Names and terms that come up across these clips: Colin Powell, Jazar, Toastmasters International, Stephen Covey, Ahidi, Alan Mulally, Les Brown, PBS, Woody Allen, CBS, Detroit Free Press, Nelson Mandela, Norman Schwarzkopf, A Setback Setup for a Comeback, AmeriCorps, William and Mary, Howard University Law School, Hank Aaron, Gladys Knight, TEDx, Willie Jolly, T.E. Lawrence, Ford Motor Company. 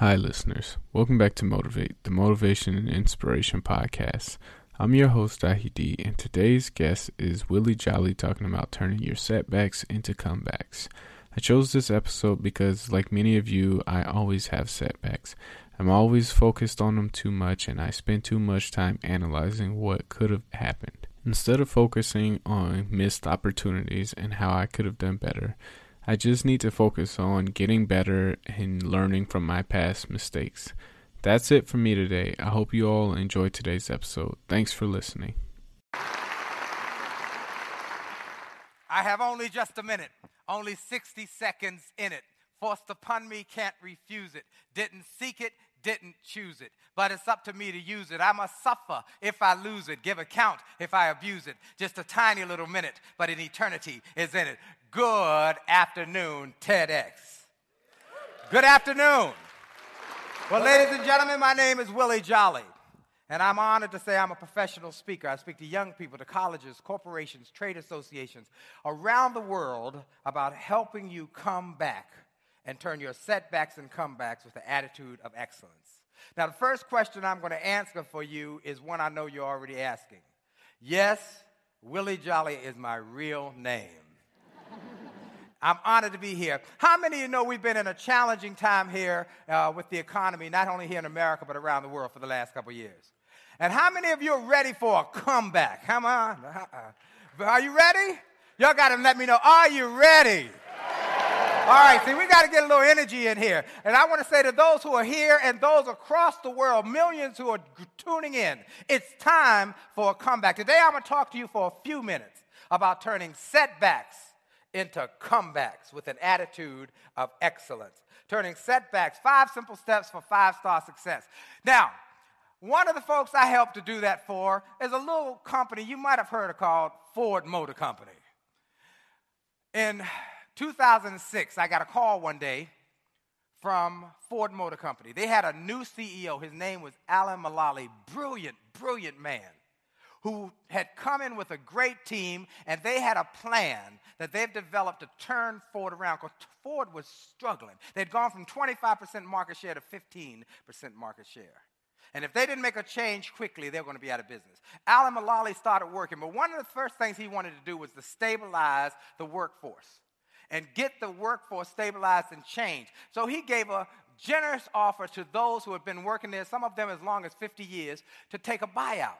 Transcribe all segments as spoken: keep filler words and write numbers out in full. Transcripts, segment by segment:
Hi, listeners. Welcome back to Motivate, the Motivation and Inspiration Podcast. I'm your host, Ahidi, and today's guest is Willie Jolly talking about turning your setbacks into comebacks. I chose this episode because, like many of you, I always have setbacks. I'm always focused on them too much, and I spend too much time analyzing what could have happened. Instead of focusing on missed opportunities and how I could have done better, I just need to focus on getting better and learning from my past mistakes. That's it for me today. I hope you all enjoyed today's episode. Thanks for listening. I have only just a minute, only sixty seconds in it. Forced upon me, can't refuse it. Didn't seek it, didn't choose it. But it's up to me to use it. I must suffer if I lose it. Give account if I abuse it. Just a tiny little minute, but an eternity is in it. Good afternoon, TEDx. Good afternoon. Well, ladies and gentlemen, my name is Willie Jolly, and I'm honored to say I'm a professional speaker. I speak to young people, to colleges, corporations, trade associations around the world about helping you come back and turn your setbacks and comebacks with the attitude of excellence. Now, the first question I'm going to answer for you is one I know you're already asking. Yes, Willie Jolly is my real name. I'm honored to be here. How many of you know we've been in a challenging time here uh, with the economy, not only here in America, but around the world for the last couple of years? And how many of you are ready for a comeback? Come on. Uh-uh. Are you ready? Y'all got to let me know. Are you ready? Yeah. All right. See, we got to get a little energy in here. And I want to say to those who are here and those across the world, millions who are tuning in, it's time for a comeback. Today, I'm going to talk to you for a few minutes about turning setbacks into comebacks with an attitude of excellence. Turning setbacks, five simple steps for five-star success. Now, one of the folks I helped to do that for is a little company you might have heard of called Ford Motor Company. In two thousand six, I got a call one day from Ford Motor Company. They had a new C E O. His name was Alan Mulally, brilliant, brilliant man, who had come in with a great team, and they had a plan that they've developed to turn Ford around, because Ford was struggling. They'd gone from twenty-five percent market share to fifteen percent market share. And if they didn't make a change quickly, they were going to be out of business. Alan Mulally started working, but one of the first things he wanted to do was to stabilize the workforce and get the workforce stabilized and changed. So he gave a generous offer to those who had been working there, some of them as long as fifty years, to take a buyout.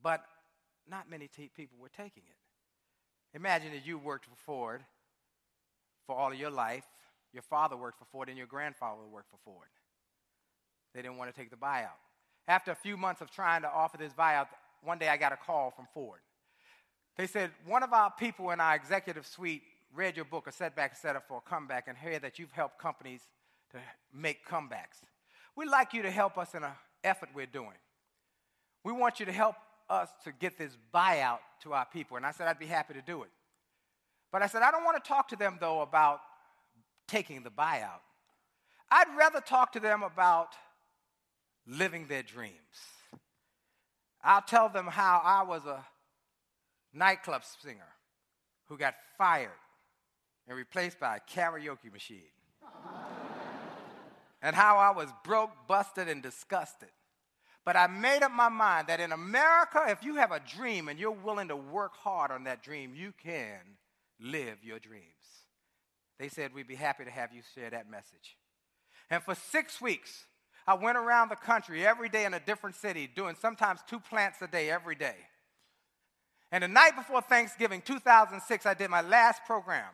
But not many t- people were taking it. Imagine that you worked for Ford for all of your life. Your father worked for Ford and your grandfather worked for Ford. They didn't want to take the buyout. After a few months of trying to offer this buyout, one day I got a call from Ford. They said, one of our people in our executive suite read your book, A Setback Setup for a Comeback, and heard that you've helped companies to make comebacks. We'd like you to help us in an effort we're doing. We want you to help us to get this buyout to our people. And I said, I'd be happy to do it. But I said, I don't want to talk to them, though, about taking the buyout. I'd rather talk to them about living their dreams. I'll tell them how I was a nightclub singer who got fired and replaced by a karaoke machine. And how I was broke, busted, and disgusted. But I made up my mind that in America, if you have a dream and you're willing to work hard on that dream, you can live your dreams. They said, we'd be happy to have you share that message. And for six weeks, I went around the country every day in a different city, doing sometimes two plants a day every day. And the night before Thanksgiving, two thousand six, I did my last program.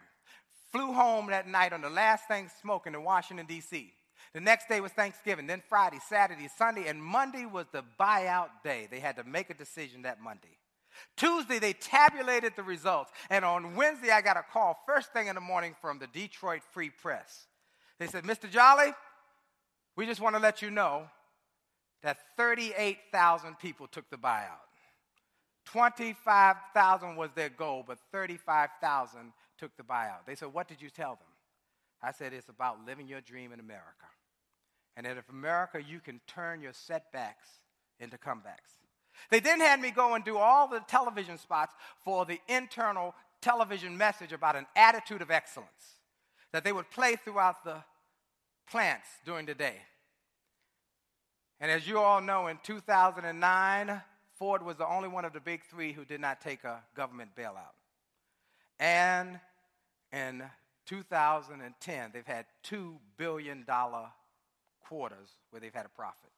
Flew home that night on the last thing smoking in Washington, D C The next day was Thanksgiving, then Friday, Saturday, Sunday, and Monday was the buyout day. They had to make a decision that Monday. Tuesday, they tabulated the results, and on Wednesday, I got a call first thing in the morning from the Detroit Free Press. They said, Mister Jolly, we just want to let you know that thirty-eight thousand people took the buyout. twenty-five thousand was their goal, but thirty-five thousand took the buyout. They said, what did you tell them? I said, it's about living your dream in America. And that if America, you can turn your setbacks into comebacks. They then had me go and do all the television spots for the internal television message about an attitude of excellence that they would play throughout the plants during the day. And as you all know, in two thousand nine, Ford was the only one of the big three who did not take a government bailout. And in two thousand ten, they've had two billion dollars quarters where they've had a profit.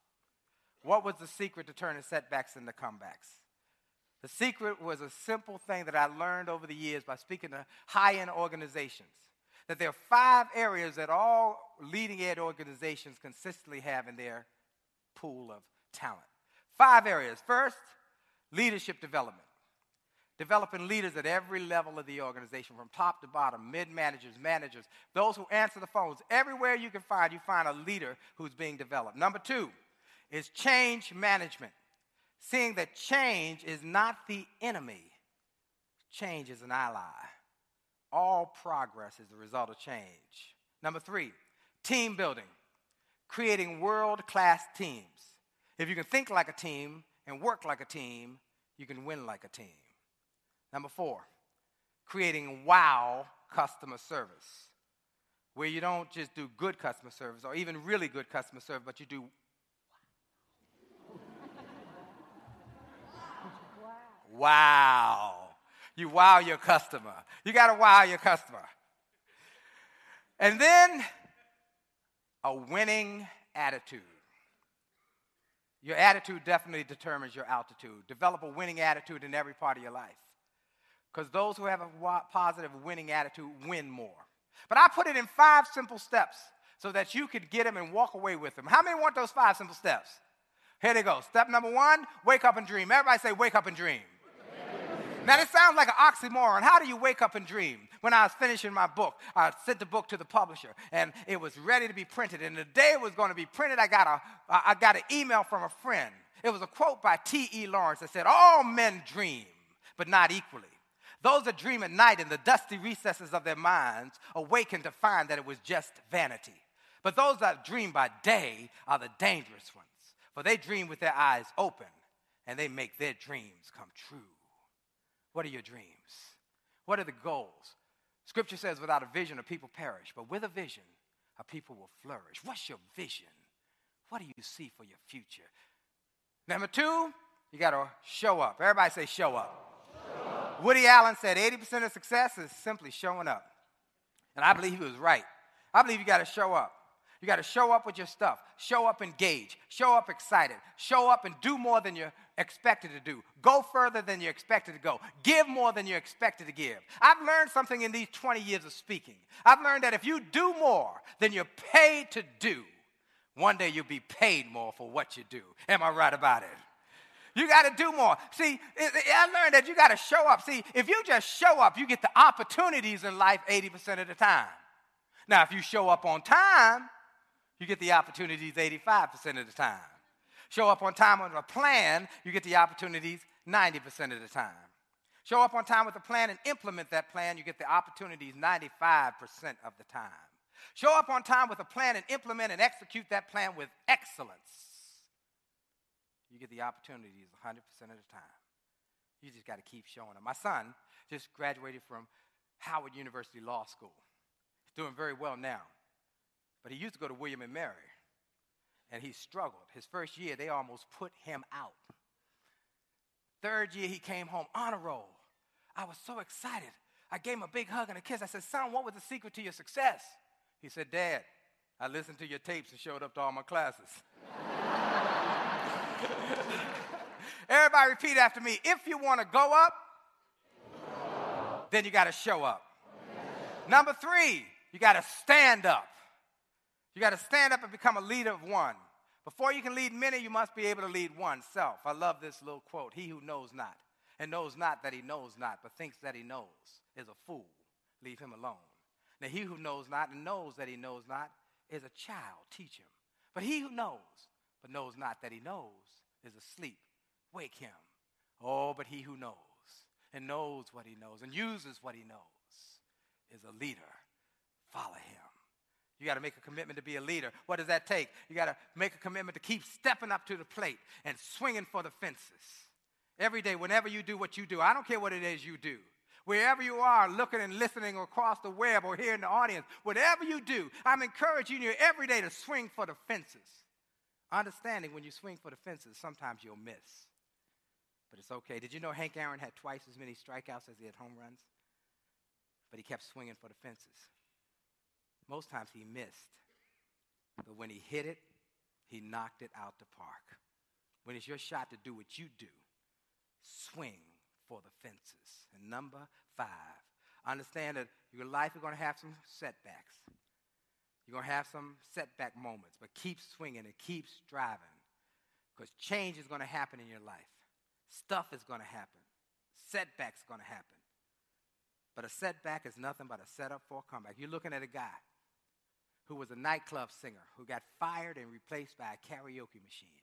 What was the secret to turning setbacks into comebacks? The secret was a simple thing that I learned over the years by speaking to high-end organizations, that there are five areas that all leading ed organizations consistently have in their pool of talent. Five areas. First, leadership development. Developing leaders at every level of the organization, from top to bottom, mid-managers, managers, those who answer the phones. Everywhere you can find, you find a leader who's being developed. Number two is change management. Seeing that change is not the enemy. Change is an ally. All progress is the result of change. Number three, team building. Creating world-class teams. If you can think like a team and work like a team, you can win like a team. Number four, creating wow customer service, where you don't just do good customer service or even really good customer service, but you do wow. Wow. Wow. You wow your customer. You got to wow your customer. And then a winning attitude. Your attitude definitely determines your altitude. Develop a winning attitude in every part of your life, because those who have a positive winning attitude win more. But I put it in five simple steps so that you could get them and walk away with them. How many want those five simple steps? Here they go. Step number one, wake up and dream. Everybody say, wake up and dream. Now, this sounds like an oxymoron. How do you wake up and dream? When I was finishing my book, I sent the book to the publisher, and it was ready to be printed. And the day it was going to be printed, I got a, I got an email from a friend. It was a quote by T E Lawrence that said, all men dream, but not equally. Those that dream at night in the dusty recesses of their minds awaken to find that it was just vanity. But those that dream by day are the dangerous ones, for they dream with their eyes open, and they make their dreams come true. What are your dreams? What are the goals? Scripture says, without a vision, a people perish. But with a vision, a people will flourish. What's your vision? What do you see for your future? Number two, you got to show up. Everybody say, show up. Show up. Woody Allen said, eighty percent of success is simply showing up. And I believe he was right. I believe you got to show up. You got to show up with your stuff. Show up engaged. Show up excited. Show up and do more than you're expected to do. Go further than you're expected to go. Give more than you're expected to give. I've learned something in these twenty years of speaking. I've learned that if you do more than you're paid to do, one day you'll be paid more for what you do. Am I right about it? You got to do more. See, I learned that you got to show up. See, if you just show up, you get the opportunities in life eighty percent of the time. Now, if you show up on time, you get the opportunities eighty-five percent of the time. Show up on time with a plan, you get the opportunities ninety percent of the time. Show up on time with a plan and implement that plan, you get the opportunities ninety-five percent of the time. Show up on time with a plan and implement and execute that plan with excellence. You get the opportunities one hundred percent of the time. You just got to keep showing up. My son just graduated from Howard University Law School. He's doing very well now. But he used to go to William and Mary, and he struggled. His first year, they almost put him out. Third year, he came home honor roll. I was so excited. I gave him a big hug and a kiss. I said, son, what was the secret to your success? He said, Dad, I listened to your tapes and showed up to all my classes. Everybody repeat after me. If you want to go up, go up. Then you got to show up. Yeah. Number three, you got to stand up. You got to stand up and become a leader of one. Before you can lead many, you must be able to lead oneself. I love this little quote. He who knows not, and knows not that he knows not, but thinks that he knows, is a fool. Leave him alone. Now, he who knows not and knows that he knows not is a child. Teach him. But he who knows, but knows not that he knows, is asleep. Wake him. Oh, but he who knows, and knows what he knows, and uses what he knows, is a leader. Follow him. You got to make a commitment to be a leader. What does that take? You got to make a commitment to keep stepping up to the plate and swinging for the fences. Every day, whenever you do what you do, I don't care what it is you do. Wherever you are, looking and listening across the web or here in the audience, whatever you do, I'm encouraging you every day to swing for the fences. Understanding when you swing for the fences, sometimes you'll miss. But it's okay. Did you know Hank Aaron had twice as many strikeouts as he had home runs? But he kept swinging for the fences. Most times he missed. But when he hit it, he knocked it out the park. When it's your shot to do what you do, swing for the fences. And number five, understand that your life is going to have some setbacks. You're going to have some setback moments, but keep swinging and keep striving, because change is going to happen in your life. Stuff is going to happen. Setbacks going to happen. But a setback is nothing but a setup for a comeback. You're looking at a guy who was a nightclub singer who got fired and replaced by a karaoke machine,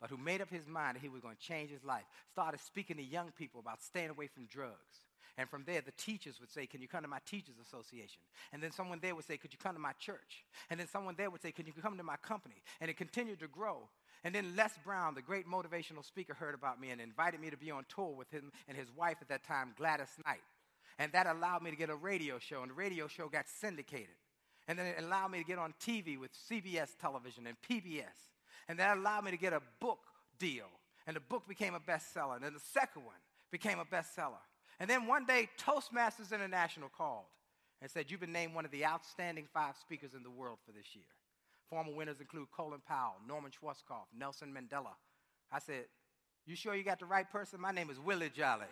but who made up his mind that he was going to change his life, started speaking to young people about staying away from drugs. And from there, the teachers would say, can you come to my teachers' association? And then someone there would say, could you come to my church? And then someone there would say, can you come to my company? And it continued to grow. And then Les Brown, the great motivational speaker, heard about me and invited me to be on tour with him and his wife at that time, Gladys Knight. And that allowed me to get a radio show, and the radio show got syndicated. And then it allowed me to get on T V with C B S television and P B S. And that allowed me to get a book deal. And the book became a bestseller. And then the second one became a bestseller. And then one day, Toastmasters International called and said, you've been named one of the outstanding five speakers in the world for this year. Former winners include Colin Powell, Norman Schwarzkopf, Nelson Mandela. I said, you sure you got the right person? My name is Willie Jolly.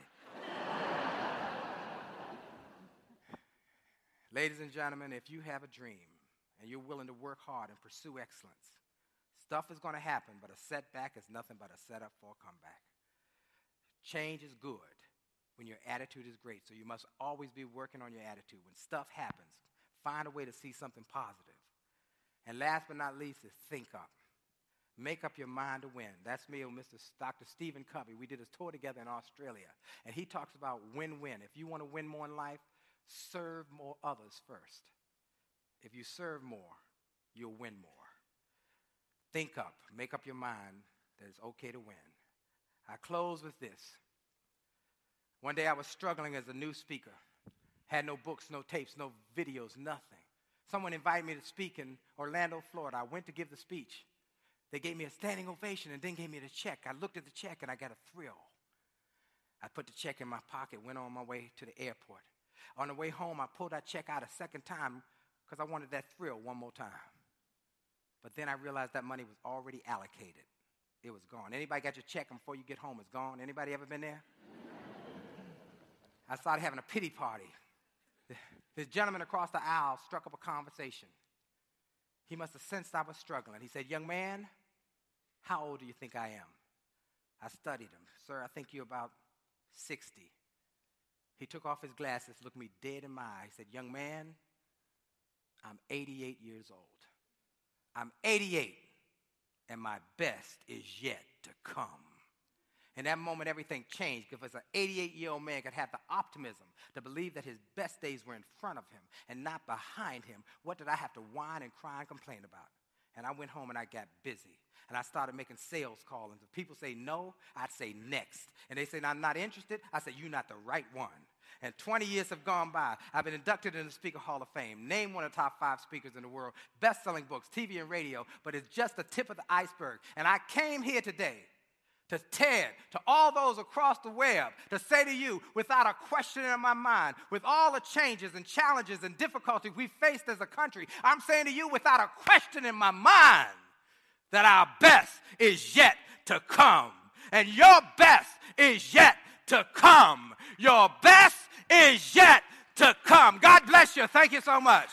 Ladies and gentlemen, if you have a dream and you're willing to work hard and pursue excellence, stuff is going to happen, but a setback is nothing but a setup for a comeback. Change is good when your attitude is great, so you must always be working on your attitude. When stuff happens, find a way to see something positive. And last but not least is think up. Make up your mind to win. That's me and Mister Doctor Stephen Covey. We did a tour together in Australia, and he talks about win-win. If you want to win more in life, serve more others first. If you serve more, you'll win more. Think up. Make up your mind that it's okay to win. I close with this. One day I was struggling as a new speaker. Had no books, no tapes, no videos, nothing. Someone invited me to speak in Orlando, Florida. I went to give the speech. They gave me a standing ovation and then gave me the check. I looked at the check and I got a thrill. I put the check in my pocket, went on my way to the airport. On the way home, I pulled that check out a second time because I wanted that thrill one more time. But then I realized that money was already allocated. It was gone. Anybody got your check before you get home? It's gone. Anybody ever been there? I started having a pity party. This gentleman across the aisle struck up a conversation. He must have sensed I was struggling. He said, young man, how old do you think I am? I studied him. Sir, I think you're about sixty. He took off his glasses, looked me dead in my eye. He said, young man, I'm eighty-eight years old. I'm eighty-eight, and my best is yet to come. In that moment, everything changed, because an eighty-eight-year-old man could have the optimism to believe that his best days were in front of him and not behind him. What did I have to whine and cry and complain about? And I went home and I got busy, and I started making sales calls. And if people say no, I'd say next. And they say, no, I'm not interested. I said, you're not the right one. And twenty years have gone by. I've been inducted into the Speaker Hall of Fame, named one of the top five speakers in the world, best-selling books, T V and radio, but it's just the tip of the iceberg. And I came here today to TED, to all those across the web, to say to you, without a question in my mind, with all the changes and challenges and difficulties we faced as a country, I'm saying to you without a question in my mind that our best is yet to come. And your best is yet to come. Your best is yet to come. God bless you. Thank you so much.